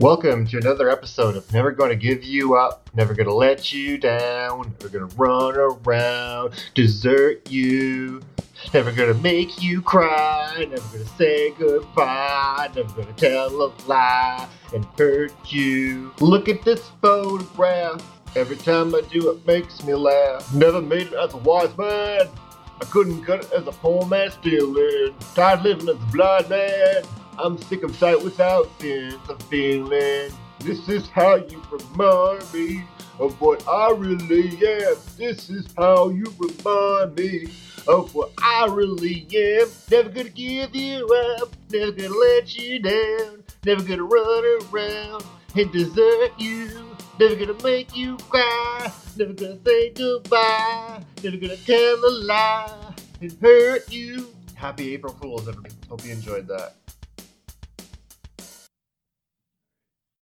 Welcome to another episode of Never Gonna Give You Up, Never Gonna Let You Down, Never Gonna Run Around, Desert You, Never Gonna Make You Cry, Never Gonna Say Goodbye, Never Gonna Tell a Lie and Hurt You. Look at this photograph, every time I do it makes me laugh. Never made it as a wise man, I couldn't cut it as a poor man stealing. Tired living as a blind man, I'm sick of sight without sense of feeling. This is how you remind me of what I really am. This is how you remind me of what I really am. Never gonna give you up, never gonna let you down, never gonna run around and desert you, never gonna make you cry, never gonna say goodbye, never gonna tell a lie and hurt you. Happy April Fools, everybody. Hope you enjoyed that.